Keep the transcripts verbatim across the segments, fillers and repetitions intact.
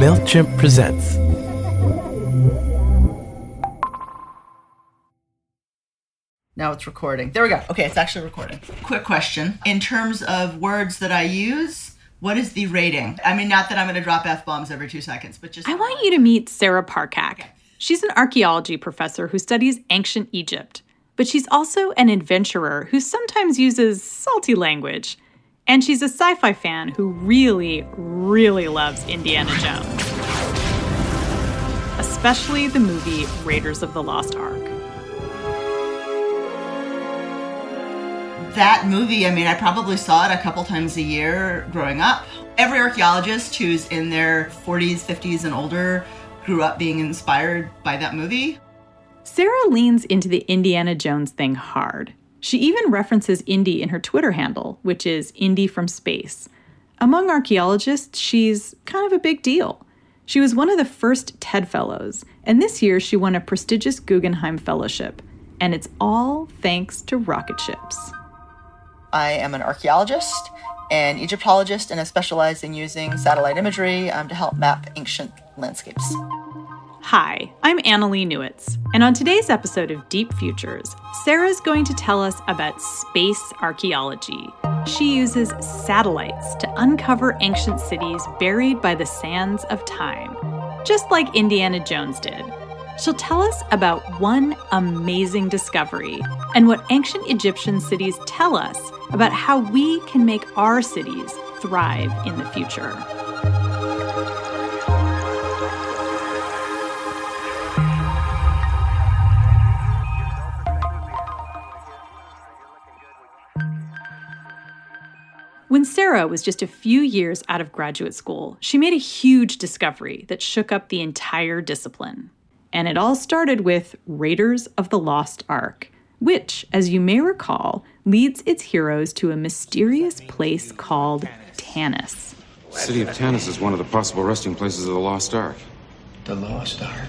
MailChimp presents. Now it's recording. There we go. Okay, it's actually recording. Quick question. In terms of words that I use, what is the rating? I mean, not that I'm going to drop F-bombs every two seconds, but just... I want you to meet Sarah Parkak. Okay. She's an archaeology professor who studies ancient Egypt, but she's also an adventurer who sometimes uses salty language. And she's a sci-fi fan who really, really loves Indiana Jones, especially the movie Raiders of the Lost Ark. That movie, I mean, I probably saw it a couple times a year growing up. Every archaeologist who's in their forties, fifties, and older grew up being inspired by that movie. Sarah leans into the Indiana Jones thing hard. She even references Indy in her Twitter handle, which is Indy from Space. Among archaeologists, she's kind of a big deal. She was one of the first TED Fellows, and this year she won a prestigious Guggenheim Fellowship. And it's all thanks to rocket ships. I am an archaeologist, an Egyptologist, and I specialize in using satellite imagery um, to help map ancient landscapes. Hi, I'm Annalee Newitz, and on today's episode of Deep Futures, Sarah's going to tell us about space archaeology. She uses satellites to uncover ancient cities buried by the sands of time, just like Indiana Jones did. She'll tell us about one amazing discovery and what ancient Egyptian cities tell us about how we can make our cities thrive in the future. When Sarah was just a few years out of graduate school, she made a huge discovery that shook up the entire discipline. And it all started with Raiders of the Lost Ark, which, as you may recall, leads its heroes to a mysterious place called Tanis. The city of Tanis is one of the possible resting places of the Lost Ark. The Lost Ark.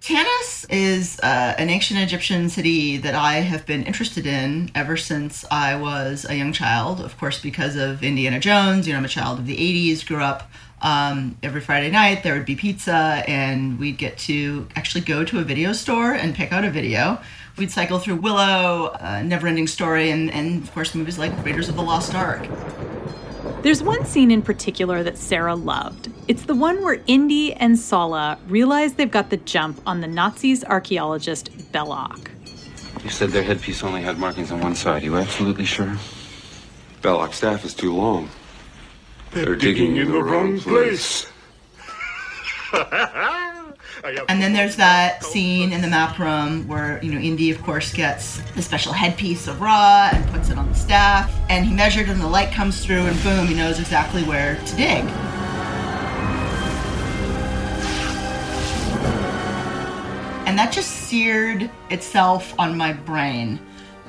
Tanis is uh, an ancient Egyptian city that I have been interested in ever since I was a young child, of course, because of Indiana Jones. You know, I'm a child of the eighties, grew up um, every Friday night. There would be pizza, and we'd get to actually go to a video store and pick out a video. We'd cycle through Willow, uh, Neverending Story, and, and, of course, movies like Raiders of the Lost Ark. There's one scene in particular that Sarah loved. It's the one where Indy and Sala realize they've got the jump on the Nazis' archaeologist, Belloc. You said their headpiece only had markings on one side. Are you absolutely sure? Belloc's staff is too long. They're, They're digging, digging in the, the wrong, wrong place. place. And then there's that scene in the map room where, you know, Indy, of course, gets the special headpiece of Ra and puts it on the staff. And he measured and the light comes through and boom, he knows exactly where to dig. And that just seared itself on my brain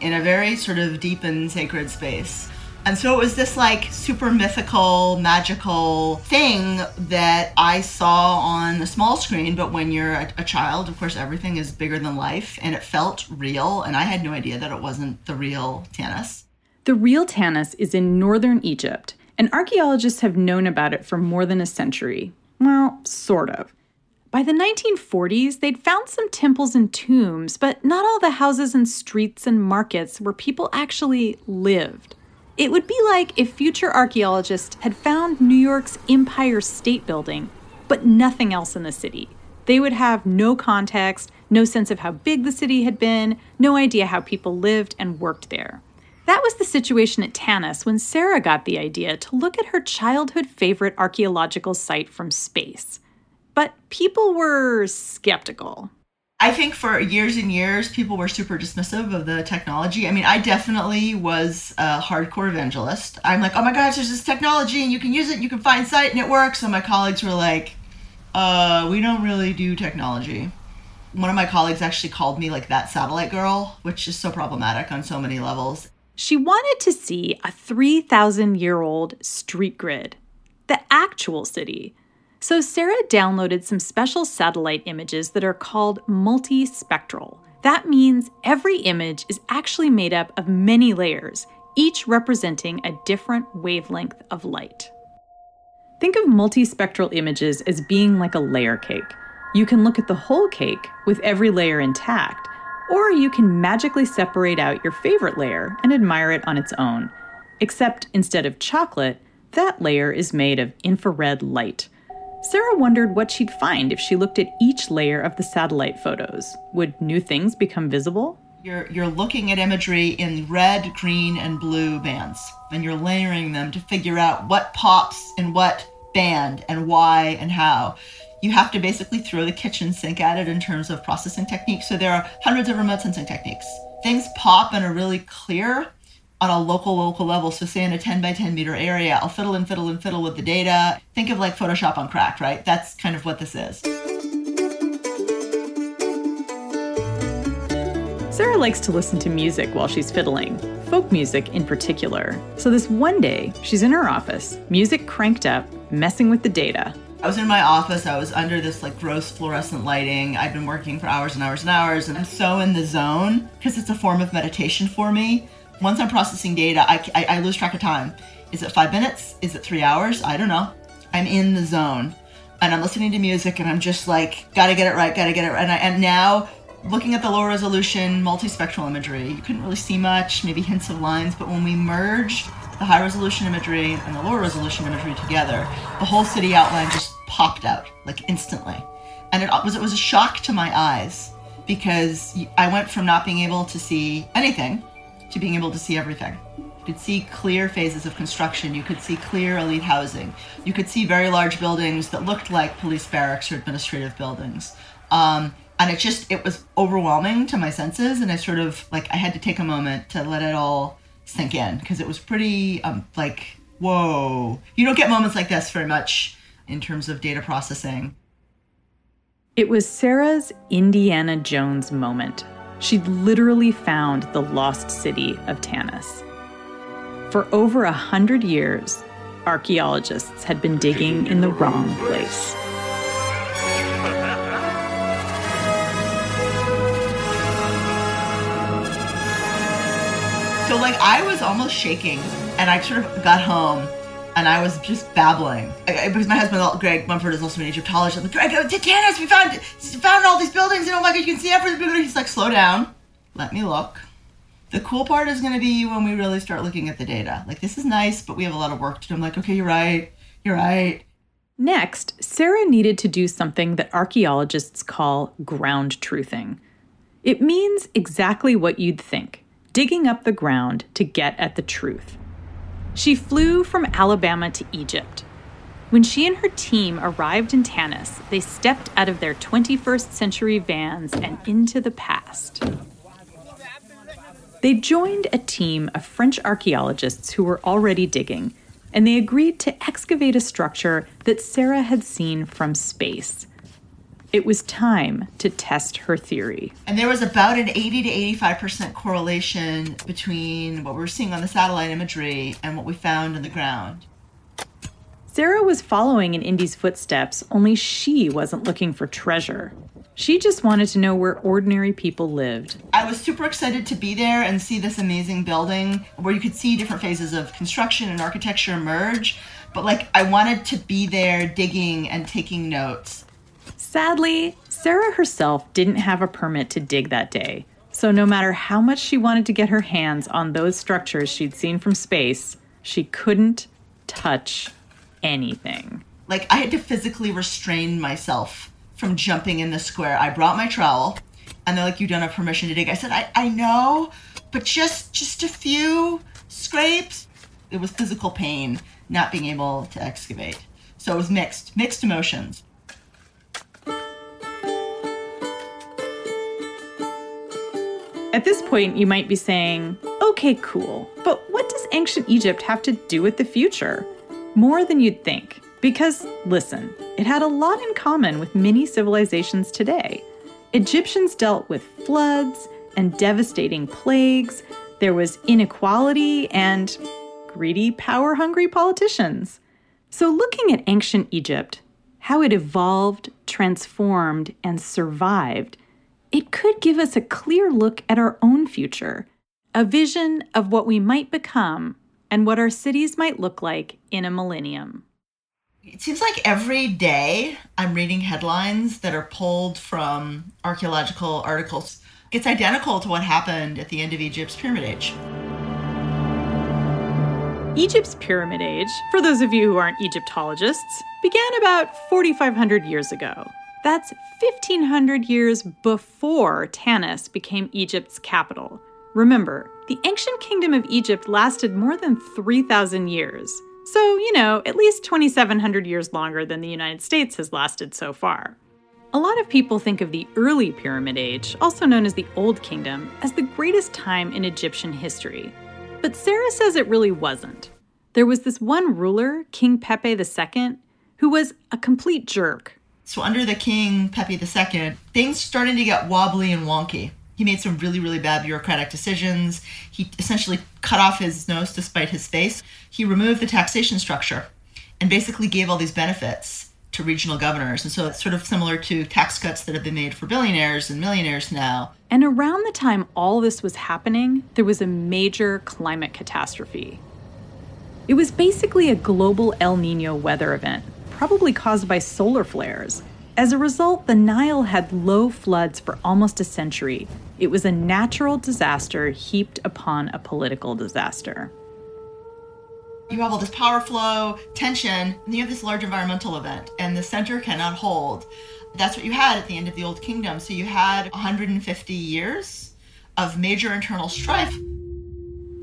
in a very sort of deep and sacred space. And so it was this like super mythical, magical thing that I saw on a small screen. But when you're a, a child, of course, everything is bigger than life. And it felt real. And I had no idea that it wasn't the real Tanis. The real Tanis is in northern Egypt. And archaeologists have known about it for more than a century. Well, sort of. By the nineteen forties, they'd found some temples and tombs, but not all the houses and streets and markets where people actually lived. It would be like if future archaeologists had found New York's Empire State Building, but nothing else in the city. They would have no context, no sense of how big the city had been, no idea how people lived and worked there. That was the situation at Tanis when Sarah got the idea to look at her childhood favorite archaeological site from space. But people were skeptical. I think for years and years, people were super dismissive of the technology. I mean, I definitely was a hardcore evangelist. I'm like, oh my gosh, there's this technology and you can use it, and you can find site and it works. And my colleagues were like, uh, we don't really do technology. One of my colleagues actually called me like that satellite girl, which is so problematic on so many levels. She wanted to see a three thousand year old street grid, the actual city. So Sarah downloaded some special satellite images that are called multispectral. That means every image is actually made up of many layers, each representing a different wavelength of light. Think of multispectral images as being like a layer cake. You can look at the whole cake with every layer intact, or you can magically separate out your favorite layer and admire it on its own. Except instead of chocolate, that layer is made of infrared light. Sarah wondered what she'd find if she looked at each layer of the satellite photos. Would new things become visible? You're, you're looking at imagery in red, green, and blue bands, and you're layering them to figure out what pops in what band and why and how. You have to basically throw the kitchen sink at it in terms of processing techniques. So there are hundreds of remote sensing techniques. Things pop and are really clear on a local, local level. So say in a ten by ten meter area, I'll fiddle and fiddle and fiddle with the data. Think of like Photoshop on crack, right? That's kind of what this is. Sarah likes to listen to music while she's fiddling, folk music in particular. So this one day, she's in her office, music cranked up, messing with the data. I was in my office, I was under this like gross fluorescent lighting. I'd been working for hours and hours and hours, and I'm so in the zone because it's a form of meditation for me. Once I'm processing data, I, I, I lose track of time. Is it five minutes? Is it three hours? I don't know. I'm in the zone and I'm listening to music and I'm just like, gotta get it right, gotta get it right. And, I, and now looking at the low resolution, multispectral imagery, you couldn't really see much, maybe hints of lines, but when we merged the high resolution imagery and the lower resolution imagery together, the whole city outline just popped out, like instantly. And it was it was a shock to my eyes because I went from not being able to see anything to being able to see everything. You could see clear phases of construction. You could see clear elite housing. You could see very large buildings that looked like police barracks or administrative buildings. Um, and it just, it was overwhelming to my senses. And I sort of like, I had to take a moment to let it all sink in because it was pretty um, like, whoa. You don't get moments like this very much in terms of data processing. It was Sarah's Indiana Jones moment. She'd literally found the lost city of Tanis. For over a hundred years, archaeologists had been digging in the wrong place. So like I was almost shaking and I sort of got home and I was just babbling. I, I, because my husband, Greg Mumford, is also an Egyptologist. I'm like, Greg, to Tanis, we found found all these buildings, and oh my God, you can see everything. He's like, slow down, let me look. The cool part is going to be when we really start looking at the data. Like, this is nice, but we have a lot of work to do. I'm like, okay, you're right, you're right. Next, Sarah needed to do something that archaeologists call ground truthing. It means exactly what you'd think, digging up the ground to get at the truth. She flew from Alabama to Egypt. When she and her team arrived in Tanis, they stepped out of their twenty-first century vans and into the past. They joined a team of French archaeologists who were already digging, and they agreed to excavate a structure that Sarah had seen from space. It was time to test her theory. And there was about an eighty to eighty-five percent correlation between what we were seeing on the satellite imagery and what we found in the ground. Sarah was following in Indy's footsteps, only she wasn't looking for treasure. She just wanted to know where ordinary people lived. I was super excited to be there and see this amazing building where you could see different phases of construction and architecture merge. But like, I wanted to be there digging and taking notes. Sadly, Sarah herself didn't have a permit to dig that day, so no matter how much she wanted to get her hands on those structures she'd seen from space, she couldn't touch anything. Like, I had to physically restrain myself from jumping in the square. I brought my trowel, and they're like, you don't have permission to dig. I said, I, I know, but just just a few scrapes. It was physical pain not being able to excavate. So it was mixed, mixed emotions. At this point, you might be saying, okay, cool, but what does ancient Egypt have to do with the future? More than you'd think, because listen, it had a lot in common with many civilizations today. Egyptians dealt with floods and devastating plagues. There was inequality and greedy, power-hungry politicians. So looking at ancient Egypt, how it evolved, transformed, and survived, it could give us a clear look at our own future, a vision of what we might become and what our cities might look like in a millennium. it seems like every day I'm reading headlines that are pulled from archaeological articles. It's identical to what happened at the end of Egypt's Pyramid Age. Egypt's Pyramid Age, for those of you who aren't Egyptologists, began about forty-five hundred years ago. That's fifteen hundred years before Tanis became Egypt's capital. Remember, the ancient kingdom of Egypt lasted more than three thousand years. So, you know, at least twenty-seven hundred years longer than the United States has lasted so far. A lot of people think of the early Pyramid Age, also known as the Old Kingdom, as the greatest time in Egyptian history. But Sarah says it really wasn't. There was this one ruler, King Pepi the Second, who was a complete jerk. So under the King Pepi the Second, things started to get wobbly and wonky. He made some really, really bad bureaucratic decisions. He essentially cut off his nose to spite his face. He removed the taxation structure and basically gave all these benefits to regional governors. And so it's sort of similar to tax cuts that have been made for billionaires and millionaires now. And around the time all this was happening, there was a major climate catastrophe. It was basically a global El Nino weather event, probably caused by solar flares. As a result, the Nile had low floods for almost a century. It was a natural disaster heaped upon a political disaster. You have all this power flow, tension, and you have this large environmental event, and the center cannot hold. That's what you had at the end of the Old Kingdom. So you had one hundred fifty years of major internal strife.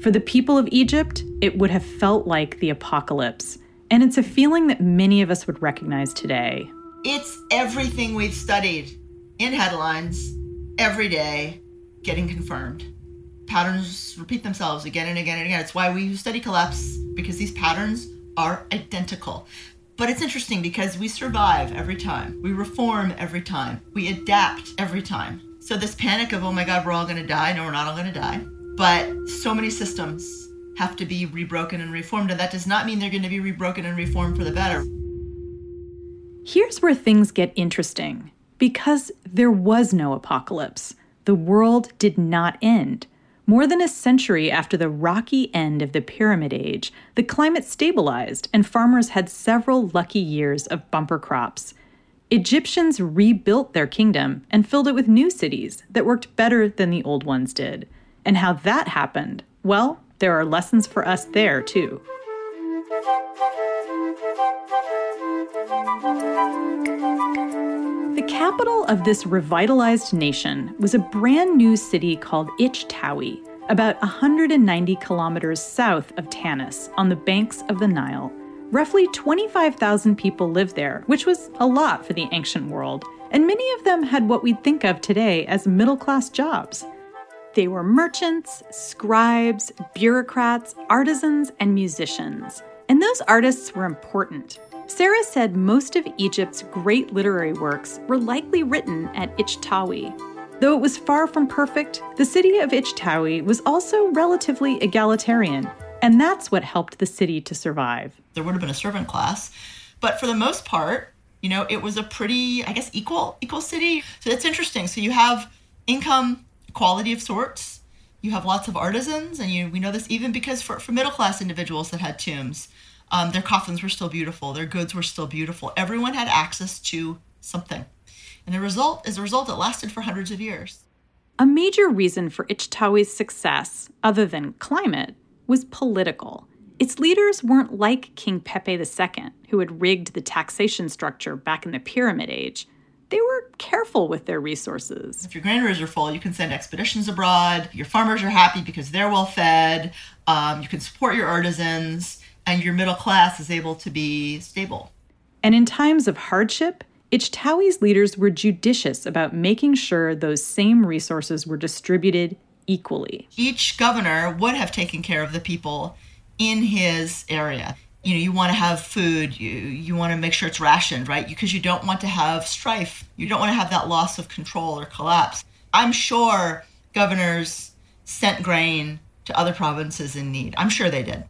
For the people of Egypt, it would have felt like the apocalypse. And it's a feeling that many of us would recognize today. It's everything we've studied in headlines every day getting confirmed. Patterns repeat themselves again and again and again. It's why we study collapse, because these patterns are identical. But it's interesting because we survive every time. We reform every time. We adapt every time. So this panic of, oh my God, we're all going to die. No, we're not all going to die. But so many systems have to be rebroken and reformed. And that does not mean they're going to be rebroken and reformed for the better. Here's where things get interesting. Because there was no apocalypse, the world did not end. More than a century after the rocky end of the Pyramid Age, the climate stabilized and farmers had several lucky years of bumper crops. Egyptians rebuilt their kingdom and filled it with new cities that worked better than the old ones did. And how that happened, well, there are lessons for us there, too. The capital of this revitalized nation was a brand new city called Itjtawy, about one hundred ninety kilometers south of Tanis, on the banks of the Nile. Roughly twenty-five thousand people lived there, which was a lot for the ancient world, and many of them had what we'd think of today as middle-class jobs. They were merchants, scribes, bureaucrats, artisans, and musicians. And those artists were important. Sarah said most of Egypt's great literary works were likely written at Itjtawy. Though it was far from perfect, the city of Itjtawy was also relatively egalitarian, and that's what helped the city to survive. There would have been a servant class, but for the most part, you know, it was a pretty, I guess, equal, equal city. So that's interesting. So you have income equality of sorts. You have lots of artisans, and you, we know this even because for, for middle-class individuals that had tombs, Um, their coffins were still beautiful. Their goods were still beautiful. Everyone had access to something. And the result, as a result, it lasted for hundreds of years. A major reason for Itjtawy's success, other than climate, was political. Its leaders weren't like King Pepi the Second, who had rigged the taxation structure back in the Pyramid Age. They were careful with their resources. If your granaries are full, you can send expeditions abroad. Your farmers are happy because they're well-fed. Um, you can support your artisans. And your middle class is able to be stable. And in times of hardship, Itjtawy's leaders were judicious about making sure those same resources were distributed equally. Each governor would have taken care of the people in his area. You know, you want to have food, you, you want to make sure it's rationed, right? Because you don't want to have strife. You don't want to have that loss of control or collapse. I'm sure governors sent grain to other provinces in need. I'm sure they did.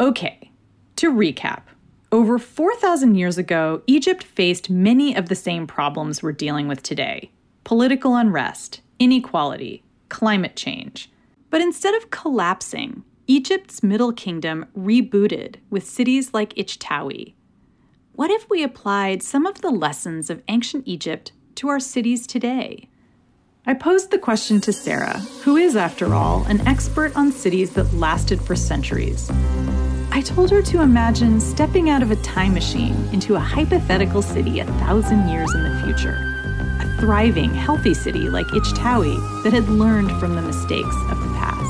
Okay, to recap, over four thousand years ago, Egypt faced many of the same problems we're dealing with today. Political unrest, inequality, climate change. But instead of collapsing, Egypt's Middle Kingdom rebooted with cities like Itjtawy. What if we applied some of the lessons of ancient Egypt to our cities today? I posed the question to Sarah, who is, after all, an expert on cities that lasted for centuries. I told her to imagine stepping out of a time machine into a hypothetical city a thousand years in the future. A thriving, healthy city like Itjtawy that had learned from the mistakes of the past.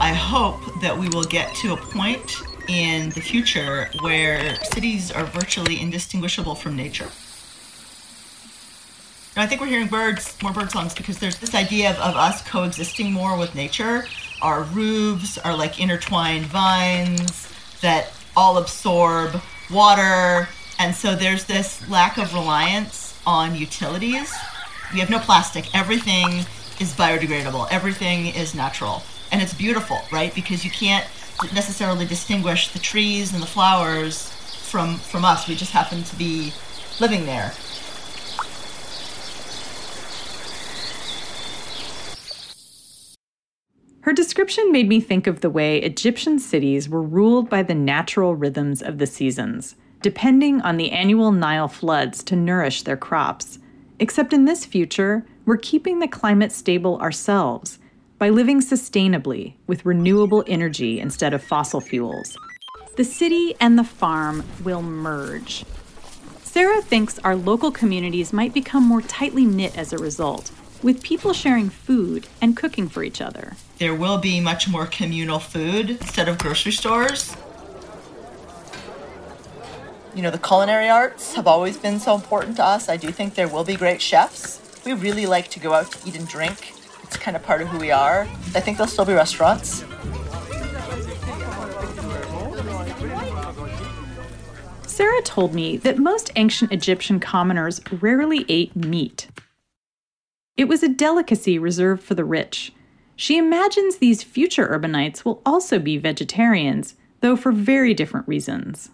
I hope that we will get to a point in the future where cities are virtually indistinguishable from nature. I think we're hearing birds, more bird songs, because there's this idea of, of us coexisting more with nature. Our roofs are like intertwined vines that all absorb water. And so there's this lack of reliance on utilities. We have no plastic. Everything is biodegradable. Everything is natural. And it's beautiful, right? Because you can't necessarily distinguish the trees and the flowers from, from us. We just happen to be living there. Her description made me think of the way Egyptian cities were ruled by the natural rhythms of the seasons, depending on the annual Nile floods to nourish their crops. Except in this future, we're keeping the climate stable ourselves by living sustainably with renewable energy instead of fossil fuels. The city and the farm will merge. Sarah thinks our local communities might become more tightly knit as a result, with people sharing food and cooking for each other. There will be much more communal food instead of grocery stores. You know, the culinary arts have always been so important to us. I do think there will be great chefs. We really like to go out to eat and drink. It's kind of part of who we are. I think there'll still be restaurants. Sarah told me that most ancient Egyptian commoners rarely ate meat. It was a delicacy reserved for the rich. She imagines these future urbanites will also be vegetarians, though for very different reasons.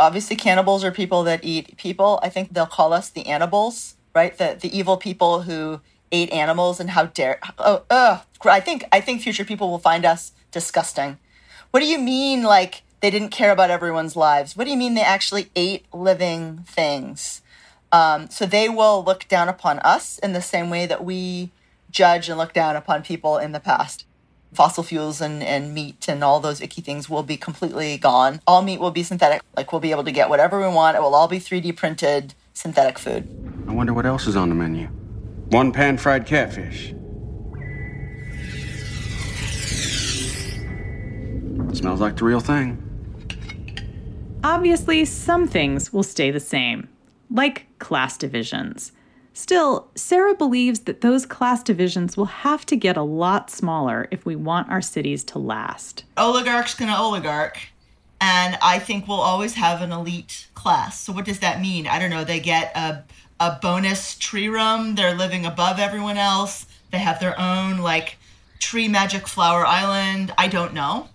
Obviously, cannibals are people that eat people. I think they'll call us the Annibals, right? The the evil people who ate animals, and how dare... Oh, ugh. I think, I think future people will find us disgusting. What do you mean, like, they didn't care about everyone's lives? What do you mean they actually ate living things? Um, so they will look down upon us in the same way that we judge and look down upon people in the past. Fossil fuels and, and meat and all those icky things will be completely gone. All meat will be synthetic. Like, we'll be able to get whatever we want. It will all be three D printed synthetic food. I wonder what else is on the menu. One pan fried catfish. Smells like the real thing. Obviously, some things will stay the same, like class divisions. Still, Sarah believes that those class divisions will have to get a lot smaller if we want our cities to last. Oligarch's gonna oligarch, and I think we'll always have an elite class. So what does that mean? I don't know, they get a, a bonus tree room, they're living above everyone else, they have their own, like, tree magic flower island, I don't know.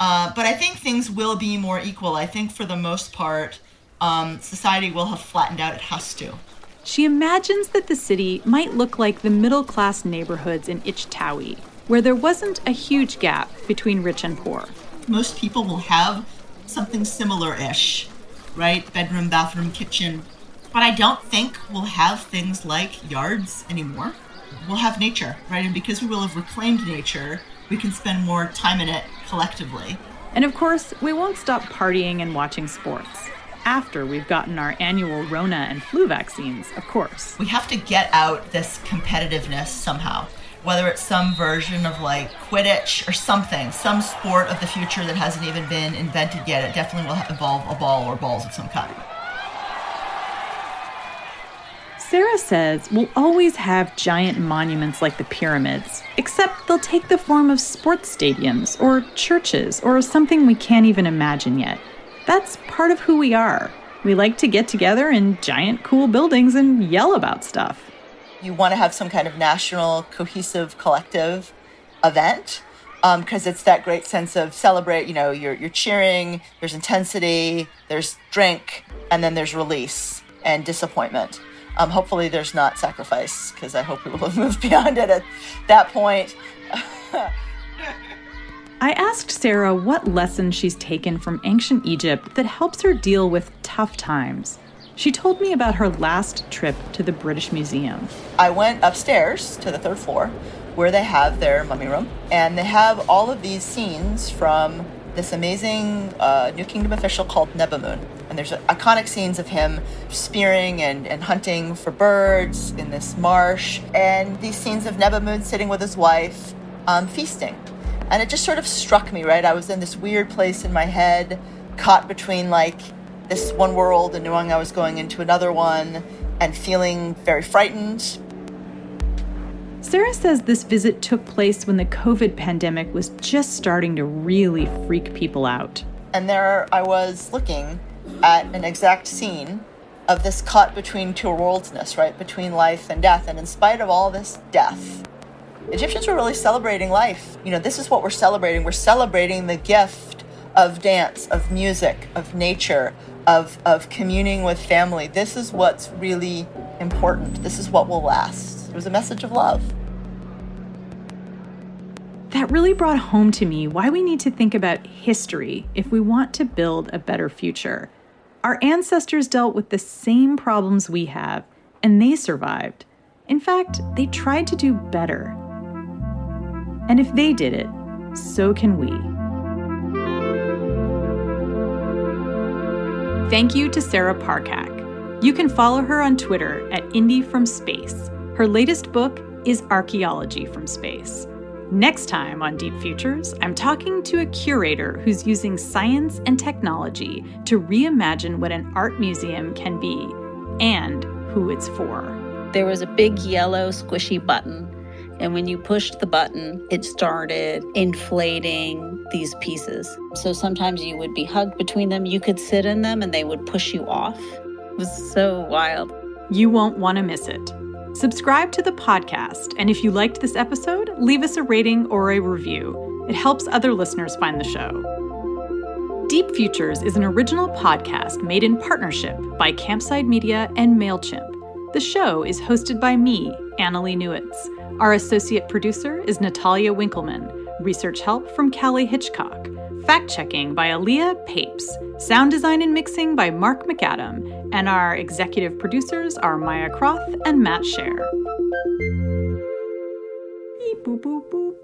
Uh, but I think things will be more equal. I think for the most part, Um, society will have flattened out. It has to. She imagines that the city might look like the middle-class neighborhoods in Itjtawy, where there wasn't a huge gap between rich and poor. Most people will have something similar-ish, right? Bedroom, bathroom, kitchen. But I don't think we'll have things like yards anymore. We'll have nature, right? And because we will have reclaimed nature, we can spend more time in it collectively. And of course, we won't stop partying and watching sports. After we've gotten our annual Rona and flu vaccines, of course. We have to get out this competitiveness somehow, whether it's some version of like Quidditch or something, some sport of the future that hasn't even been invented yet. It definitely will involve a ball or balls of some kind. Sarah says we'll always have giant monuments like the pyramids, except they'll take the form of sports stadiums or churches or something we can't even imagine yet. That's part of who we are. We like to get together in giant, cool buildings and yell about stuff. You want to have some kind of national, cohesive, collective event because um, it's that great sense of celebrate, you know, you're, you're cheering, there's intensity, there's drink, and then there's release and disappointment. Um, hopefully there's not sacrifice because I hope we will have moved beyond it at that point. I asked Sarah what lesson she's taken from ancient Egypt that helps her deal with tough times. She told me about her last trip to the British Museum. I went upstairs to the third floor where they have their mummy room, and they have all of these scenes from this amazing uh, New Kingdom official called Nebamun. And there's iconic scenes of him spearing and, and hunting for birds in this marsh, and these scenes of Nebamun sitting with his wife um, feasting. And it just sort of struck me, right? I was in this weird place in my head, caught between like this one world and knowing I was going into another one and feeling very frightened. Sarah says this visit took place when the COVID pandemic was just starting to really freak people out. And there I was looking at an exact scene of this caught between two worldsness, right? Between life and death. And in spite of all this death, Egyptians were really celebrating life. You know, this is what we're celebrating. We're celebrating the gift of dance, of music, of nature, of, of communing with family. This is what's really important. This is what will last. It was a message of love. That really brought home to me why we need to think about history if we want to build a better future. Our ancestors dealt with the same problems we have, and they survived. In fact, they tried to do better. And if they did it, so can we. Thank you to Sarah Parkak. You can follow her on Twitter at Indy from Space. Her latest book is Archaeology from Space. Next time on Deep Futures, I'm talking to a curator who's using science and technology to reimagine what an art museum can be and who it's for. There was a big yellow squishy button, and when you pushed the button, it started inflating these pieces. So sometimes you would be hugged between them, you could sit in them, and they would push you off. It was so wild. You won't want to miss it. Subscribe to the podcast, and if you liked this episode, leave us a rating or a review. It helps other listeners find the show. Deep Futures is an original podcast made in partnership by Campside Media and MailChimp. The show is hosted by me, Annalee Newitz. Our associate producer is Natalia Winkleman. Research help from Callie Hitchcock. Fact-checking by Aaliyah Papes. Sound design and mixing by Mark McAdam. And our executive producers are Maya Croth and Matt Scherr. Beep, boop, boop, boop.